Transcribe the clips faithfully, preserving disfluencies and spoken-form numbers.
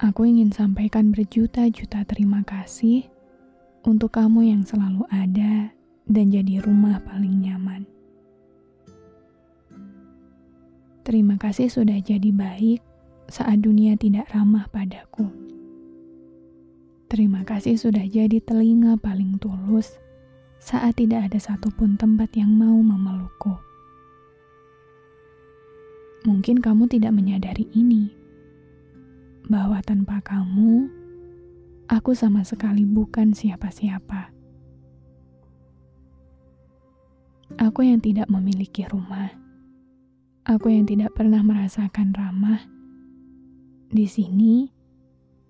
Aku ingin sampaikan berjuta-juta terima kasih untuk kamu yang selalu ada dan jadi rumah paling nyaman. Terima kasih sudah jadi baik saat dunia tidak ramah padaku. Terima kasih sudah jadi telinga paling tulus saat tidak ada satupun tempat yang mau memelukku. Mungkin kamu tidak menyadari ini, bahwa tanpa kamu, aku sama sekali bukan siapa-siapa. Aku yang tidak memiliki rumah. Aku yang tidak pernah merasakan ramah, di sini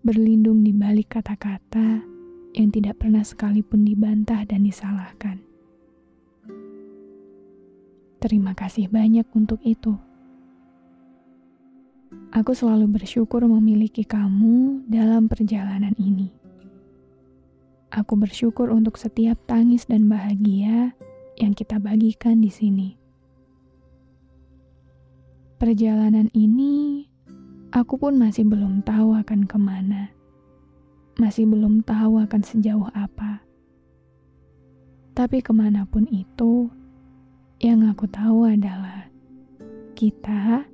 berlindung di balik kata-kata yang tidak pernah sekalipun dibantah dan disalahkan. Terima kasih banyak untuk itu. Aku selalu bersyukur memiliki kamu dalam perjalanan ini. Aku bersyukur untuk setiap tangis dan bahagia yang kita bagikan di sini. Perjalanan ini, aku pun masih belum tahu akan kemana. Masih belum tahu akan sejauh apa. Tapi kemanapun itu, yang aku tahu adalah kita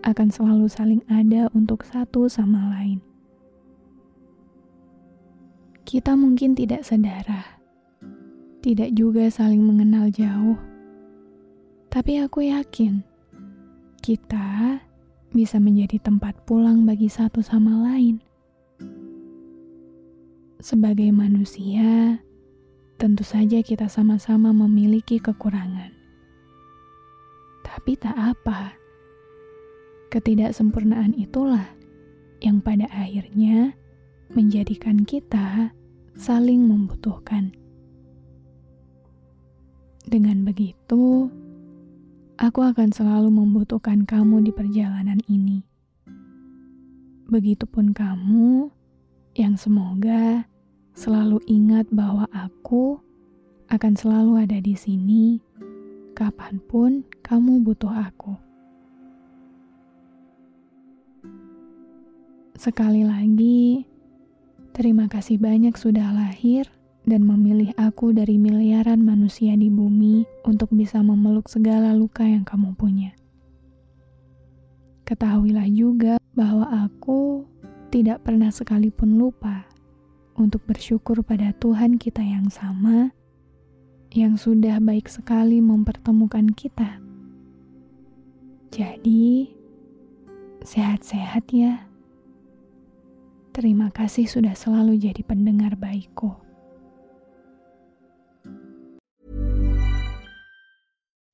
akan selalu saling ada untuk satu sama lain. Kita mungkin tidak sedarah, tidak juga saling mengenal jauh. Tapi aku yakin, kita bisa menjadi tempat pulang bagi satu sama lain. Sebagai manusia, tentu saja kita sama-sama memiliki kekurangan. Tapi tak apa. Ketidaksempurnaan itulah yang pada akhirnya menjadikan kita saling membutuhkan. Dengan begitu, aku akan selalu membutuhkan kamu di perjalanan ini. Begitupun kamu, yang semoga selalu ingat bahwa aku akan selalu ada di sini, kapanpun kamu butuh aku. Sekali lagi, terima kasih banyak sudah lahir dan memilih aku dari miliaran manusia di bumi untuk bisa memeluk segala luka yang kamu punya. Ketahuilah juga bahwa aku tidak pernah sekalipun lupa untuk bersyukur pada Tuhan kita yang sama, yang sudah baik sekali mempertemukan kita. Jadi, sehat-sehat ya. Terima kasih sudah selalu jadi pendengar baikku.